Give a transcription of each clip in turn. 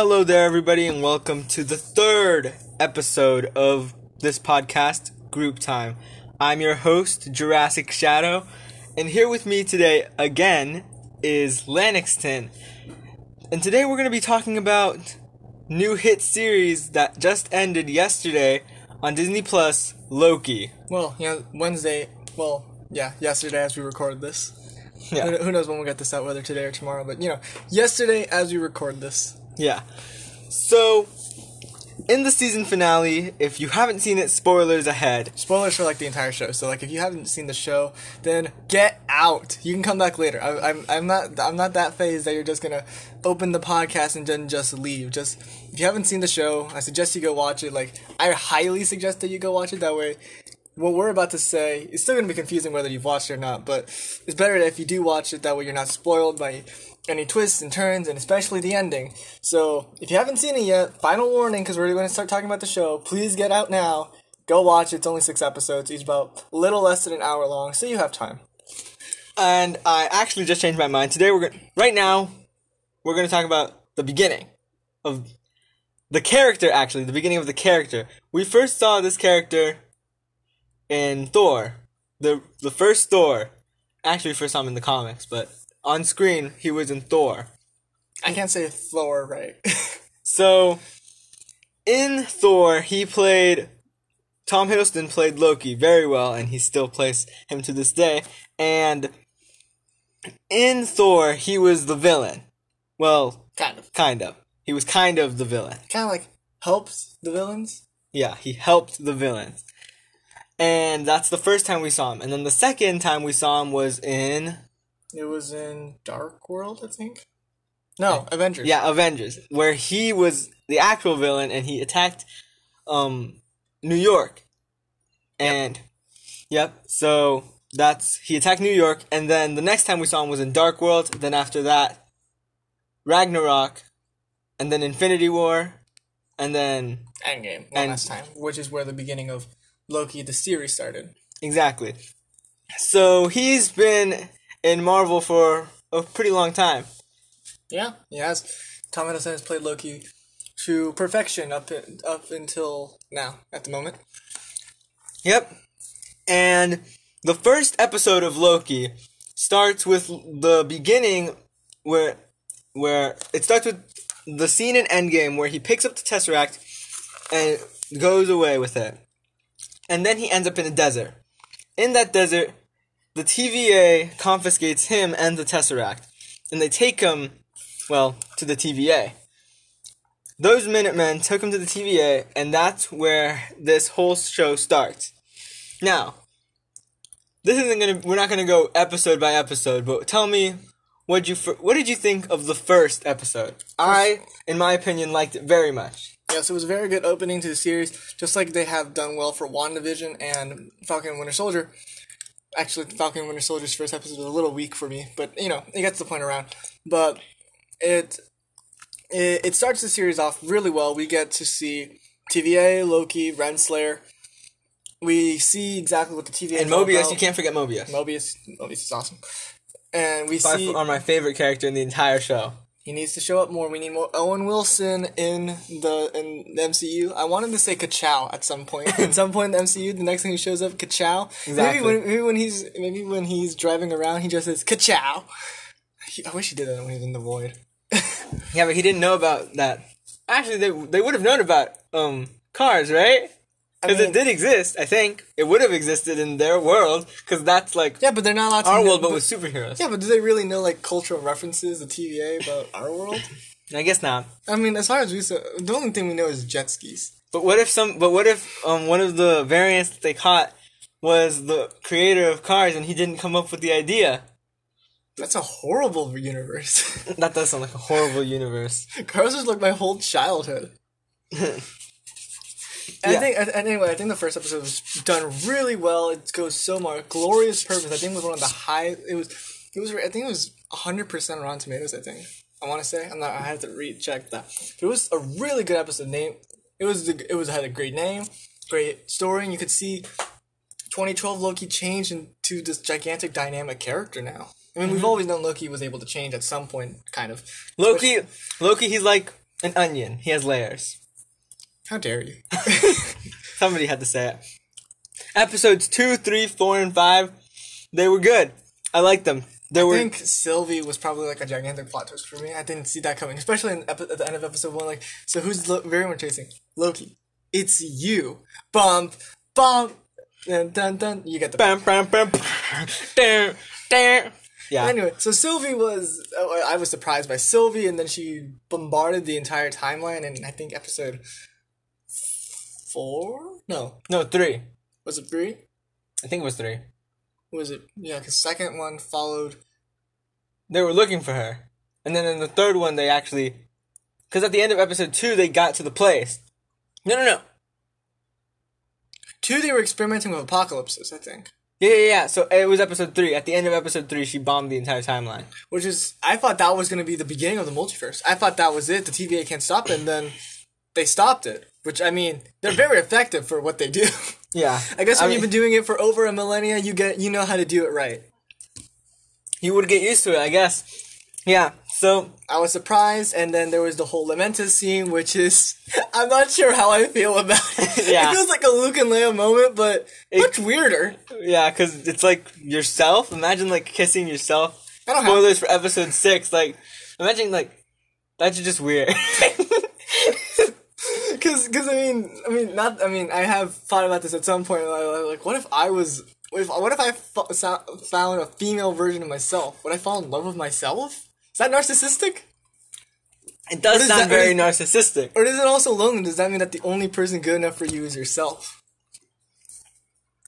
Hello there, everybody, and welcome to the third episode of this podcast, Group Time. I'm your host, Jurassic Shadow, and here with me today, again, is Lanexton. And today we're going to be talking about new hit series that just ended yesterday on Disney Plus, Loki. Well, you know, yesterday as we record this. Yeah. Who knows when we'll get this out, whether today or tomorrow, but, you know, yesterday as we record this. Yeah. So, in the season finale, if you haven't seen it, spoilers ahead. Spoilers for, like, the entire show. So, like, if you haven't seen the show, then get out. You can come back later. I'm not that phased that you're just gonna open the podcast and then just leave. Just, if you haven't seen the show, I suggest you go watch it. Like, I highly suggest that you go watch it. That way, what we're about to say, it's still gonna be confusing whether you've watched it or not, but it's better if you do watch it. That way you're not spoiled by any twists and turns, and especially the ending. So, if you haven't seen it yet, final warning, because we're going to start talking about the show. Please get out now. Go watch it. It's only 6 episodes, each about a little less than an hour long, so you have time. And I actually just changed my mind. Today, we're going to talk about the beginning of the character, actually. The beginning of the character. We first saw this character in Thor. The first Thor. Actually, first saw him in the comics, but on screen, he was in Thor. I can't say Thor right. So, in Thor, Tom Hiddleston played Loki very well, and he still plays him to this day. And in Thor, he was the villain. Well, kind of. He was kind of the villain. Kind of like helps the villains? Yeah, he helped the villains. And that's the first time we saw him. And then the second time we saw him was in... It was in Dark World, I think? No, Avengers. Yeah, Avengers, where he was the actual villain, and he attacked New York. And, so he attacked New York, and then the next time we saw him was in Dark World, then after that, Ragnarok, and then Infinity War, and then Endgame, last time, which is where the beginning of Loki, the series, started. Exactly. So he's been in Marvel for a pretty long time. Yeah, he has. Tom Hiddleston has played Loki to perfection up until now, at the moment. Yep. And the first episode of Loki starts with the beginning where it starts with the scene in Endgame where he picks up the Tesseract and goes away with it. And then he ends up in a desert. In that desert, the TVA confiscates him and the Tesseract, and they take him, to the TVA. Those Minutemen took him to the TVA, and that's where this whole show starts. Now, we're not gonna go episode by episode, but tell me, what did you think of the first episode? I, in my opinion, liked it very much. Yes, it was a very good opening to the series, just like they have done well for WandaVision and Falcon and Winter Soldier. Actually, Falcon and Winter Soldier's first episode was a little weak for me, but, you know, it gets the point around. But it starts the series off really well. We get to see TVA, Loki, Renslayer. We see exactly what the TVA and Mobius, about. You can't forget Mobius. Mobius is awesome. And we see... my favorite character in the entire show. He needs to show up more. We need more Owen Wilson in the MCU. I wanted to say ka-chow at some point. At some point in the MCU, the next thing he shows up, ka-chow. Exactly. Maybe when he's driving around, he just says ka-chow. I wish he did that when he was in the void. Yeah, but he didn't know about that. Actually, they would have known about cars, right? Because it did exist, I think. It would have existed in their world, because that's like... Yeah, but they're not allowed to... Our world, but with superheroes. Yeah, but do they really know, like, cultural references, the TVA, about our world? I guess not. I mean, as far as we saw, the only thing we know is jet skis. But what if one of the variants that they caught was the creator of cars, and he didn't come up with the idea? That's a horrible universe. That does sound like a horrible universe. Cars was like my whole childhood. Yeah. I think the first episode was done really well. It goes so much glorious purpose. I think it was one of the high. It was. I think it was 100% Rotten Tomatoes. I think I want to say. I have to recheck that. But it was a really good episode. It had a great name, great story, and you could see 2012 Loki changed into this gigantic dynamic character now. I mean, We've always known Loki was able to change at some point, kind of. Loki, he's like An onion. He has layers. How dare you? Somebody had to say it. Episodes 2, 3, 4, and 5, they were good. I liked them. I think Sylvie was probably like a gigantic plot twist for me. I didn't see that coming, especially at the end of episode 1. Like, so who's everyone chasing? Loki. It's you. Bump, bump, dun, dun, dun. You get the bump, bump, bump, dun, dun. Yeah. Anyway, so Sylvie was... I was surprised by Sylvie, and then she bombarded the entire timeline in, I think, episode 4? No, 3. Was it 3? I think it was 3. Was it? Yeah, because the second one followed... They were looking for her. And then in the third one, they actually... Because at the end of episode 2, they got to the place. No. 2, they were experimenting with apocalypses, I think. Yeah. So it was episode 3. At the end of episode 3, she bombed the entire timeline. Which is... I thought that was going to be the beginning of the multiverse. I thought that was it. The TVA can't stop it. And then they stopped it. Which, I mean, they're very effective for what they do. Yeah. I guess when you've been doing it for over a millennia, you know how to do it right. You would get used to it, I guess. Yeah, so... I was surprised, and then there was the whole Lamentis scene, which is... I'm not sure how I feel about it. Yeah. It feels like a Luke and Leia moment, but much weirder. Yeah, because it's like yourself. Imagine, like, kissing yourself. Spoilers for episode 6. Like, imagine, like... That's just weird. Because I mean, I have thought about this at some point. Like, what if I was... What if I found a female version of myself? Would I fall in love with myself? Is that narcissistic? It does sound very narcissistic. Or is it also lonely? Does that mean that the only person good enough for you is yourself?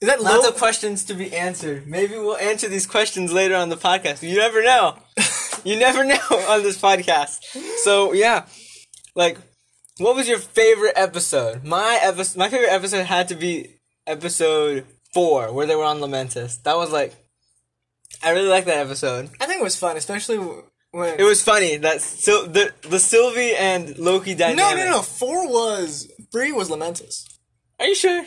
Is that lots of questions to be answered. Maybe we'll answer these questions later on the podcast. You never know. You never know on this podcast. So, yeah. Like, what was your favorite episode? My favorite episode had to be episode 4, where they were on Lamentis. That was like... I really liked that episode. I think it was fun, especially when... It was funny. That the Sylvie and Loki dynamic. No. 3 was Lamentis. Are you sure?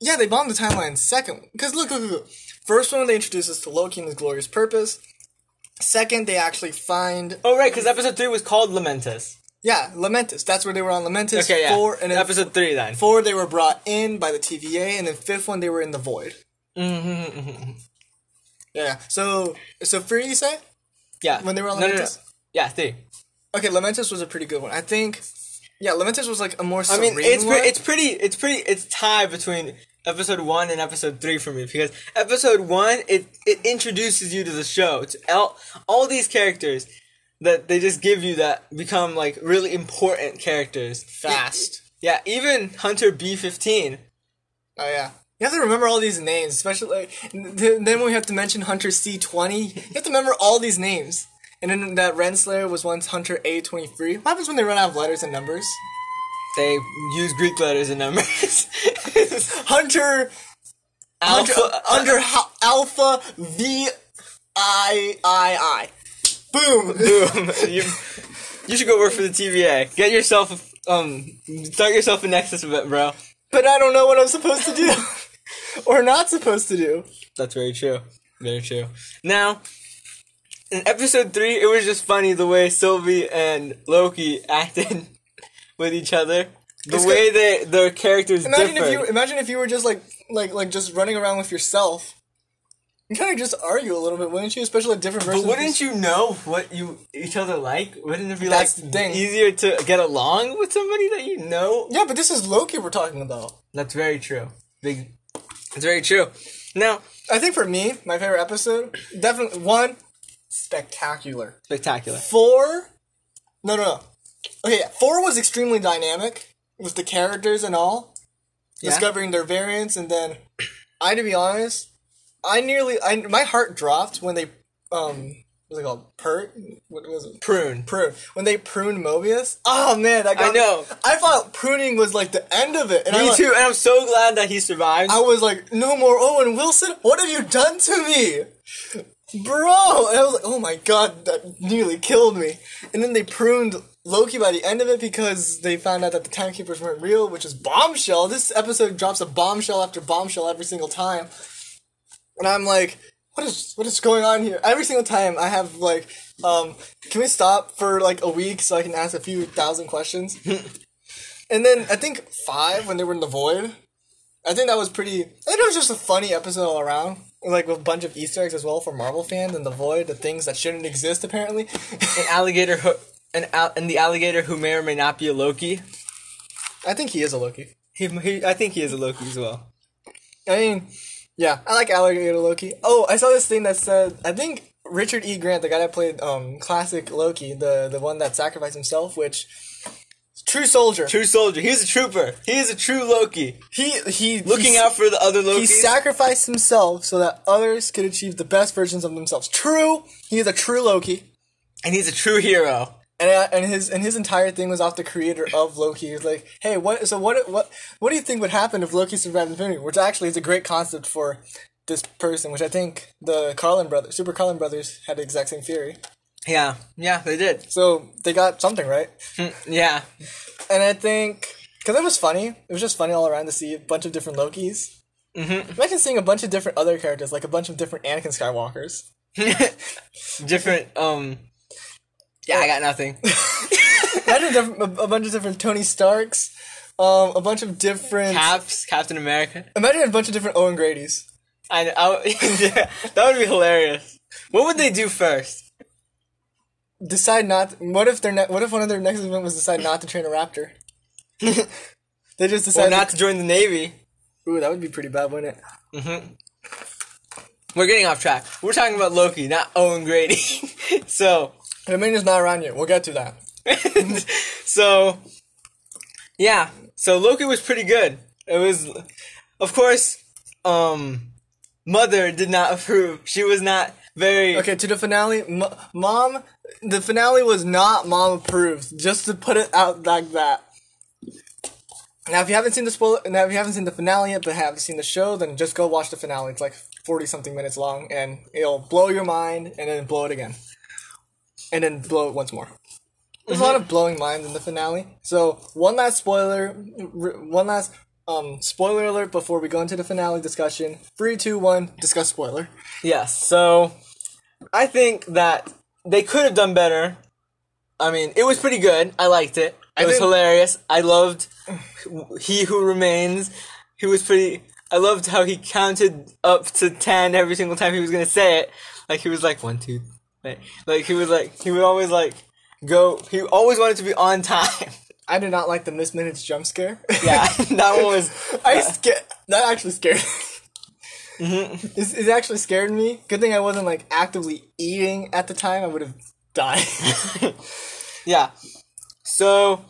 Yeah, they bombed the timeline. Second... Because look. First one, they introduced us to Loki and his glorious purpose. Second, they actually find... Oh, right, because episode 3 was called Lamentis. Yeah, Lamentis. That's where they were on Lamentis. Okay, yeah. 4, and then episode 3, then. 4, they were brought in by the TVA, and then 5th one, they were in the void. Mm-hmm. Yeah. So 3, you say? Yeah. When they were on Lamentis? No. Yeah, 3. Okay, Lamentis was a pretty good one. I think... Yeah, Lamentis was, like, a more serene one. I mean, it's tied between episode 1 and episode 3 for me, because episode 1, it introduces you to the show. It's all these characters... That they just give you that become, like, really important characters fast. Yeah, even Hunter B-15. Oh, yeah. You have to remember all these names, especially, like, then when we have to mention Hunter C-20, you have to remember all these names. And then that Renslayer was once Hunter A-23. What happens when they run out of letters and numbers? They use Greek letters and numbers. Hunter... Alpha V-I-I-I. Boom! You should go work for the TVA. Get yourself start yourself a nexus event, bro. But I don't know what I'm supposed to do, or not supposed to do. That's very true. Very true. Now, in episode 3, it was just funny the way Sylvie and Loki acted with each other. Their characters differed. Imagine if you were just like just running around with yourself. You kind of just argue a little bit, wouldn't you? Especially at different versions. But wouldn't you know what each other like? Wouldn't it be easier to get along with somebody that you know? Yeah, but this is Loki we're talking about. That's very true. That's very true. Now, I think for me, my favorite episode, definitely 1, spectacular. 4, no. Okay, yeah, 4 was extremely dynamic with the characters and all, discovering their variants, and then to be honest. My heart dropped when they, what's it called? What was it? Prune. When they pruned Mobius. Oh, man, that guy. I know. I thought pruning was, like, the end of it. Me too, and I'm so glad that he survived. I was like, no more Owen Wilson? What have you done to me? Bro! And I was like, oh my god, that nearly killed me. And then they pruned Loki by the end of it because they found out that the timekeepers weren't real, which is bombshell. This episode drops a bombshell after bombshell every single time. And I'm like, what is going on here? Every single time I have, like, can we stop for, like, a week so I can ask a few thousand questions? And then, I think 5, when they were in the void, I think that was pretty... I think it was just a funny episode all around. Like, with a bunch of Easter eggs as well for Marvel fans, and the void, the things that shouldn't exist, apparently. And the alligator who may or may not be a Loki. I think he is a Loki. I think he is a Loki as well. I mean, yeah, I like alligator Loki. Oh, I saw this thing that said, I think Richard E. Grant, the guy that played classic Loki, the one that sacrificed himself, which... True soldier. True soldier. He's a trooper. He is a true Loki. He looking out for the other Lokis. He sacrificed himself so that others could achieve the best versions of themselves. True. He is a true Loki, and he's a true hero. And his entire thing was off the creator of Loki. He was like, hey, what do you think would happen if Loki survived Infinity War? Which actually is a great concept for this person, which I think the Super Carlin brothers had the exact same theory. Yeah, they did. So, they got something, right? Yeah. And I think... Because it was funny. It was just funny all around to see a bunch of different Lokis. Mm-hmm. Imagine seeing a bunch of different other characters, like a bunch of different Anakin Skywalkers. Yeah, I got nothing. Imagine a bunch of different Tony Starks. A bunch of different... Caps, Captain America. Imagine a bunch of different Owen Grady's. I know. Yeah, that would be hilarious. What would they do first? Decide not... What if one of their next event was decide not to train a raptor? They just decided... Or not to join the Navy. Ooh, that would be pretty bad, wouldn't it? Mm-hmm. We're getting off track. We're talking about Loki, not Owen Grady. So... Dominion's not around yet. We'll get to that. So... Yeah. So, Loki was pretty good. It was... Of course, Mother did not approve. She was not... Very... Okay, to the finale, Mom, the finale was not Mom approved, just to put it out like that. Now, if you haven't seen the finale yet, but haven't seen the show, then just go watch the finale. It's like 40-something minutes long, and it'll blow your mind, and then blow it again. And then blow it once more. There's a lot of blowing minds in the finale. So, spoiler alert before we go into the finale discussion. 3, 2, 1, discuss spoiler. Yes, so I think that they could have done better. I mean, it was pretty good. I liked it. It was hilarious. I loved He Who Remains. He was pretty... I loved how he counted up to 10 every single time he was going to say it. Like, he was like, 1, 2... Like, he was like... He would always, like, go... He always wanted to be on time. I did not like the Miss Minutes jump scare. Yeah, that one was... That actually scared me. Mm-hmm. It actually scared me. Good thing I wasn't, like, actively eating at the time. I would have died. Yeah. So...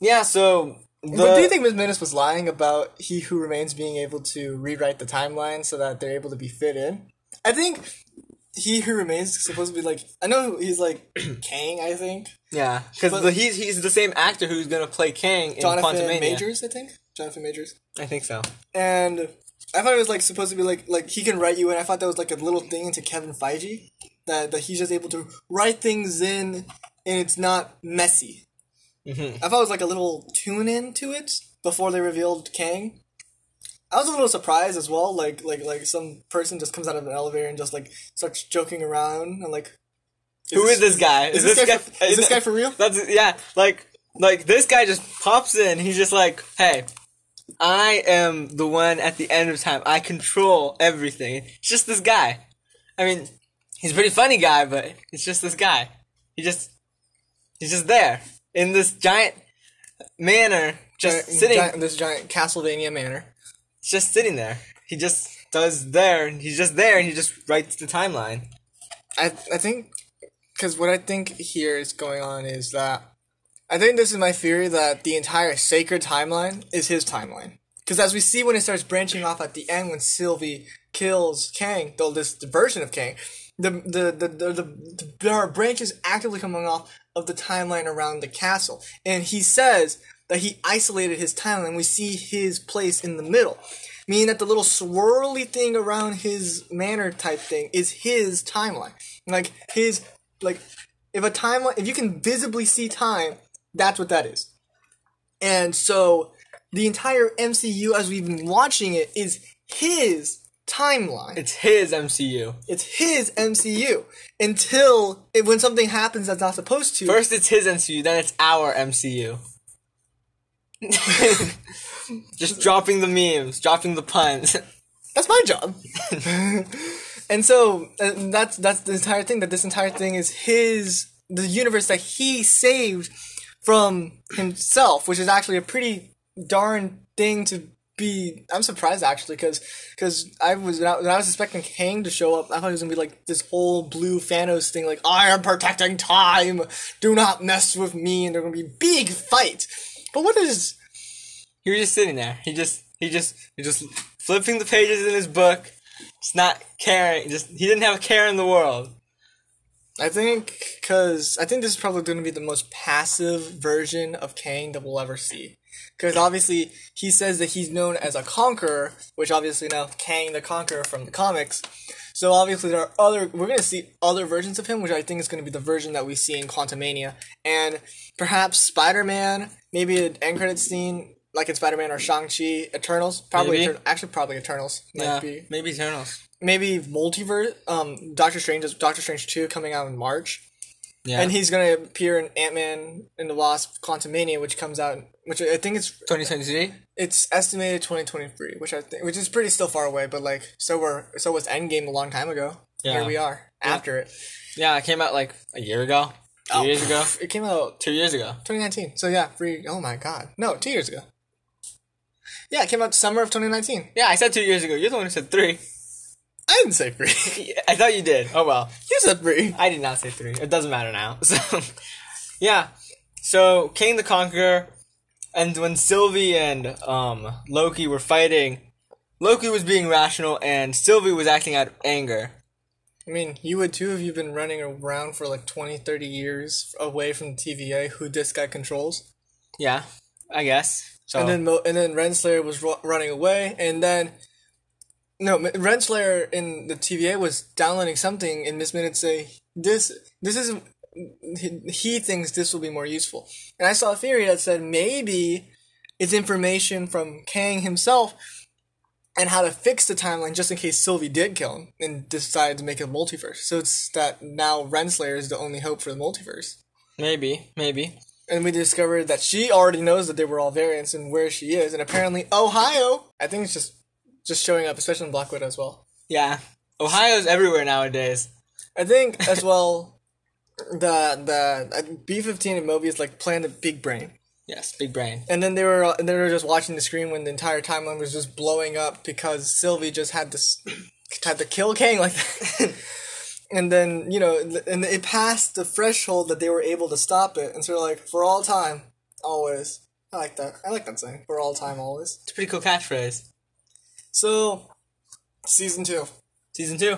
But do you think Miss Minutes was lying about He Who Remains being able to rewrite the timeline so that they're able to be fit in? I think... He Who Remains is supposed to be like... I know he's like Kang, I think. Yeah, because he's the same actor who's going to play Kang in Quantumania. Jonathan Majors. I think so. And I thought it was like supposed to be like he can write you in. I thought that was like a little thing into Kevin Feige. That he's just able to write things in and it's not messy. Mm-hmm. I thought it was like a little tune-in to it before they revealed Kang. I was a little surprised as well, like some person just comes out of an elevator and just, like, starts joking around, and, like... Who is this guy? Is this guy for real? Yeah, like, this guy just pops in, he's just like, hey, I am the one at the end of time, I control everything. It's just this guy. I mean, he's a pretty funny guy, but it's just this guy. He's just there, in this giant manor, sitting... this giant Castlevania manor. Just sitting there. He's just there, and he just writes the timeline. I think, because what I think here is going on is that, I think this is my theory that the entire sacred timeline is his timeline. Because as we see when it starts branching off at the end, when Sylvie kills Kang, though this version of Kang, there are branches actively coming off of the timeline around the castle. And he says... that he isolated his timeline. We see his place in the middle. Meaning that the little swirly thing around his manor type thing is his timeline. Like, his... Like, if a timeline... If you can visibly see time, that's what that is. And so, the entire MCU, as we've been watching it, is his timeline. It's his MCU. It's his MCU. Until when something happens that's not supposed to. First it's his MCU, then it's our MCU. Just dropping the memes, dropping the puns. That's my job. And so that's the entire thing. That this entire thing is his, the universe that he saved from himself, which is actually a pretty darn thing to be. I'm surprised actually, because when I was expecting Kang to show up, I thought it was gonna be like this whole blue Thanos thing, like I am protecting time, do not mess with me, and there's gonna be big fight. But what is? He was just sitting there. He just flipping the pages in his book. Just not caring. He didn't have a care in the world. I think this is probably going to be the most passive version of Kang that we'll ever see. Because obviously he says that he's known as a conqueror, which obviously now Kang the Conqueror from the comics. So obviously we're going to see other versions of him, which I think is going to be the version that we see in Quantumania. And perhaps Spider-Man, maybe an end credit scene, like in Spider-Man or Shang-Chi, Eternals, probably Eternals. Maybe Eternals. Maybe multiverse, Doctor Strange 2 coming out in March. Yeah. And he's going to appear in Ant-Man and the Wasp Quantumania, which comes out, which I think it's 2023. It's estimated 2023, which is pretty still far away, but like so was Endgame a long time ago. Yeah. Here we are after it. Yeah, it came out like a year ago. 2 years ago. It came out 2 years ago. 2019. So yeah, oh my god. No, 2 years ago. Yeah, it came out summer of 2019. Yeah, I said 2 years ago. You're the one who said three. I didn't say three. I thought you did. Oh, well. You said three. I did not say three. It doesn't matter now. So, yeah. So, Kang the Conqueror, and when Sylvie and Loki were fighting, Loki was being rational, and Sylvie was acting out of anger. I mean, you would too if you've been running around for like 20, 30 years away from TVA, who this guy controls. Yeah, I guess. So. And then Renslayer was running away, and then Renslayer in the TVA was downloading something, and Miss Minutes say this isn't. He thinks this will be more useful, and I saw a theory that said maybe it's information from Kang himself and how to fix the timeline just in case Sylvie did kill him and decided to make a multiverse. So it's that now Renslayer is the only hope for the multiverse. Maybe. And we discovered that she already knows that they were all variants and where she is. And apparently, Ohio, I think it's just showing up, especially in Black Widow as well. Yeah. Ohio's everywhere nowadays. I think, as well, the B-15 and Mobius, like, planned a big brain. Yes, big brain. And then they were just watching the screen when the entire timeline was just blowing up because Sylvie just had to kill Kang like that. And then, and it passed the threshold that they were able to stop it. And so they're like, for all time, always. I like that. I like that saying. For all time, always. It's a pretty cool catchphrase. So, Season 2. Season 2.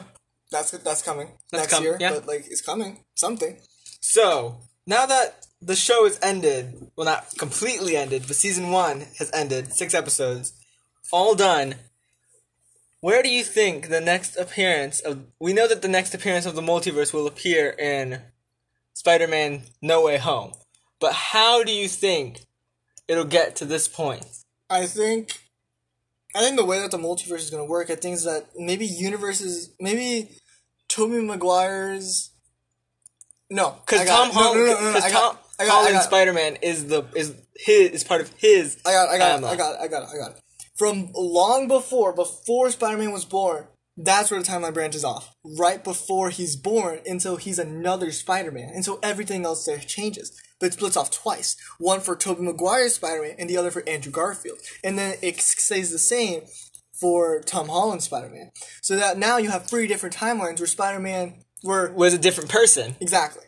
That's coming. Next year. Yeah. But, it's coming. Something. So, now that the show is ended, well, not completely ended, but Season 1 has ended. 6 episodes. All done. Where do you think the next appearance of... We know that the next appearance of the multiverse will appear in Spider-Man No Way Home. But how do you think it'll get to this point? I think the way that the multiverse is going to work, I think, is that maybe universes... Maybe Tobey Maguire's... No. Because Tom Holland Spider-Man is part of his... I got it. From long before Spider-Man was born, that's where the timeline branches off. Right before he's born, until he's another Spider-Man. And so everything else there changes. But it splits off twice. One for Tobey Maguire's Spider-Man, and the other for Andrew Garfield. And then it stays the same for Tom Holland's Spider-Man. So that now you have 3 different timelines where Spider-Man was a different person. Exactly.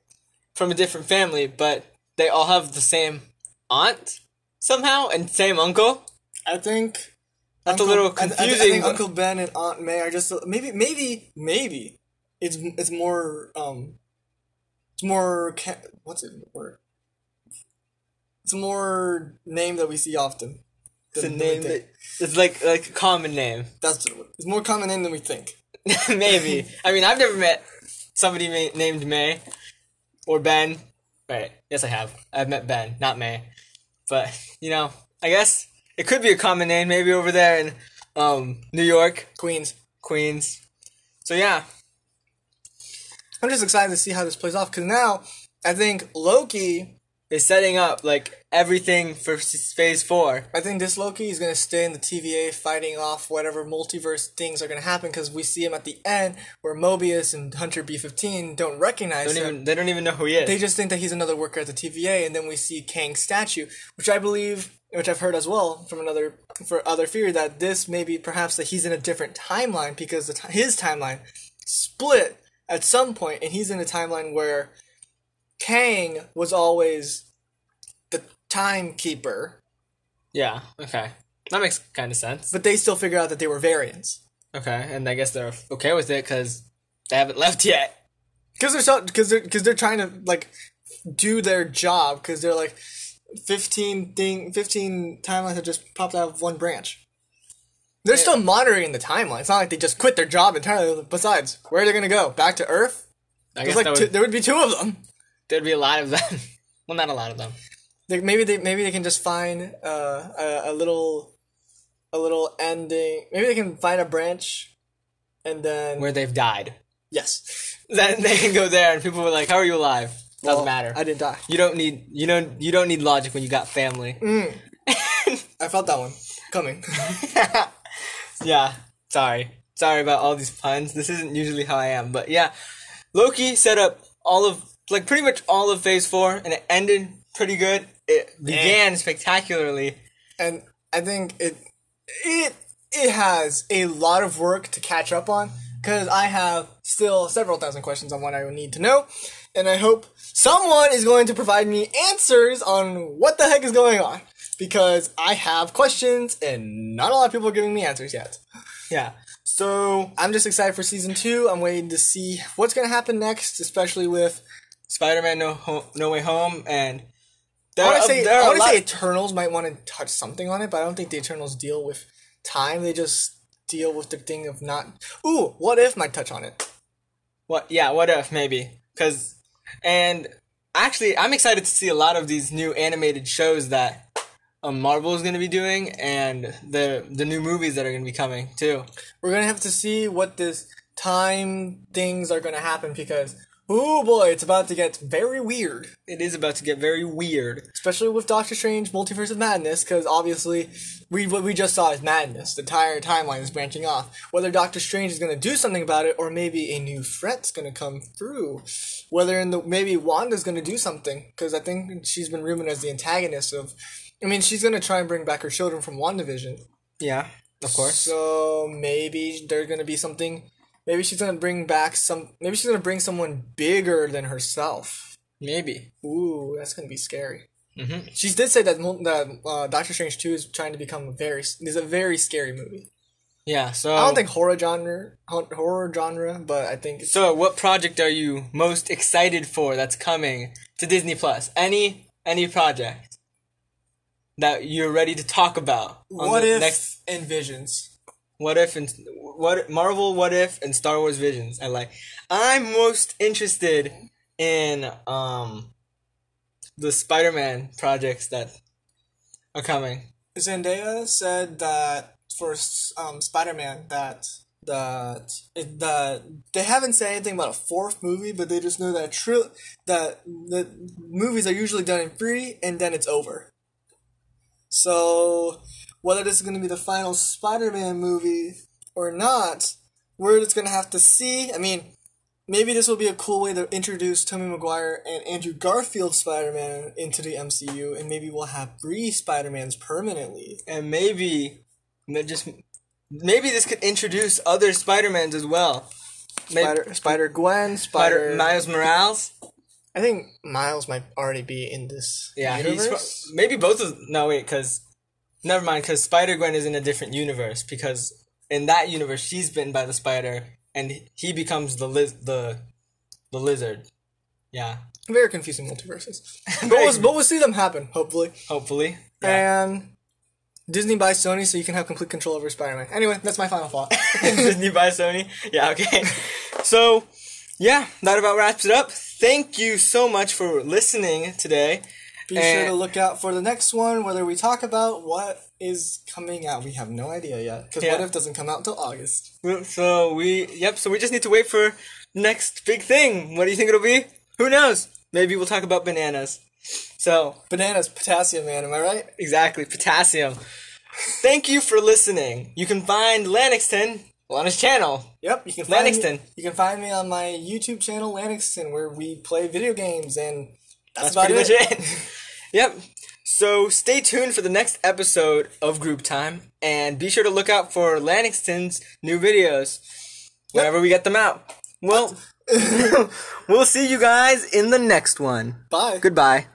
From a different family, but they all have the same aunt, somehow, and same uncle. I think... That's a little confusing. I think Uncle Ben and Aunt May are just maybe it's more name that we see often. It's a name that it's like a common name. That's it's more common name than we think. Maybe. I mean, I've never met somebody named May or Ben. Right? Yes, I have. I've met Ben, not May. But I guess. It could be a common name, maybe over there in New York. Queens. Queens. So yeah, I'm just excited to see how this plays off, because now I think Loki is setting up like everything for Phase 4. I think this Loki is going to stay in the TVA fighting off whatever multiverse things are going to happen, because we see him at the end where Mobius and Hunter B-15 don't recognize him. They don't even know who he is. They just think that he's another worker at the TVA, and then we see Kang's statue, which I believe, which I've heard as well from another, for other theory, that this may be perhaps that he's in a different timeline, because his timeline split at some point, and he's in a timeline where Kang was always the timekeeper. Yeah, okay. That makes kind of sense. But they still figure out that they were variants. Okay, and I guess they're okay with it because they haven't left yet. Because they're, so, they're trying to, like, do their job, because they're, like, 15 timelines have just popped out of one branch. They're still monitoring the timeline. It's not like they just quit their job entirely. Besides, where are they going to go? Back to Earth? I guess like there would be two of them. There'd be a lot of them. Well, not a lot of them. Like maybe they can just find a little ending. Maybe they can find a branch, and then where they've died. Yes. Then they can go there, and people were like, "How are you alive?" Doesn't matter. I didn't die. You don't need logic when you got family. Mm. I felt that one coming. Yeah. Sorry about all these puns. This isn't usually how I am, but yeah, Loki set up all of. Like, pretty much all of Phase 4, and it ended pretty good. It began spectacularly. And I think it has a lot of work to catch up on, because I have still several thousand questions on what I need to know, and I hope someone is going to provide me answers on what the heck is going on, because I have questions, and not a lot of people are giving me answers yet. Yeah. So, I'm just excited for Season 2. I'm waiting to see what's going to happen next, especially with Spider-Man No Way Home, and I want to say Eternals might want to touch something on it, but I don't think the Eternals deal with time. They just deal with the thing of not. Ooh, What If might touch on it. What If maybe? And actually, I'm excited to see a lot of these new animated shows that Marvel is going to be doing, and the new movies that are going to be coming too. We're gonna have to see what this time things are going to happen, because. Oh boy, it's about to get very weird. It is about to get very weird. Especially with Doctor Strange Multiverse of Madness, because obviously what we just saw is madness. The entire timeline is branching off. Whether Doctor Strange is going to do something about it, or maybe a new threat's going to come through. Maybe Wanda's going to do something, because I think she's been rumored as the antagonist of. I mean, she's going to try and bring back her children from WandaVision. Yeah, of course. So maybe there's going to be something. Maybe she's gonna bring someone bigger than herself. Maybe. Ooh, that's gonna be scary. Mm-hmm. She did say that Doctor Strange 2 is trying to become a very scary movie. Yeah. So I don't think horror genre, but I think. So, what project are you most excited for that's coming to Disney Plus? Any project that you're ready to talk about? What If, and Star Wars Visions. I'm most interested in the Spider-Man projects that are coming. Zendaya said that for Spider-Man that they haven't said anything about a fourth movie, but they just know that the movies are usually done in three and then it's over. So whether this is going to be the final Spider-Man movie or not, we're just going to have to see. I mean, maybe this will be a cool way to introduce Tobey Maguire and Andrew Garfield Spider-Man into the MCU, and maybe we'll have 3 Spider-Mans permanently. And maybe this could introduce other Spider-Mans as well. Spider-Gwen, Miles Morales. I think Miles might already be in this universe. Never mind, because Spider-Gwen is in a different universe, because in that universe, she's bitten by the spider, and he becomes the lizard. Yeah. Very confusing multiverses. But we'll see them happen, hopefully. Hopefully. Yeah. And Disney buys Sony, so you can have complete control over Spider-Man. Anyway, that's my final thought. Disney buys Sony? Yeah, okay. So, yeah, that about wraps it up. Thank you so much for listening today. Be sure to look out for the next one, whether we talk about what is coming out. We have no idea yet, because What If doesn't come out until August. So we just need to wait for the next big thing. What do you think it'll be? Who knows? Maybe we'll talk about bananas. So bananas, potassium, man, am I right? Exactly, potassium. Thank you for listening. You can find Lanexton on his channel. Yep, you can find Lanexton. You can find me on my YouTube channel, Lanexton, where we play video games, and that's pretty much it. Yep. So stay tuned for the next episode of Group Time, and be sure to look out for Lanexton's new videos whenever we get them out. Well, we'll see you guys in the next one. Bye. Goodbye.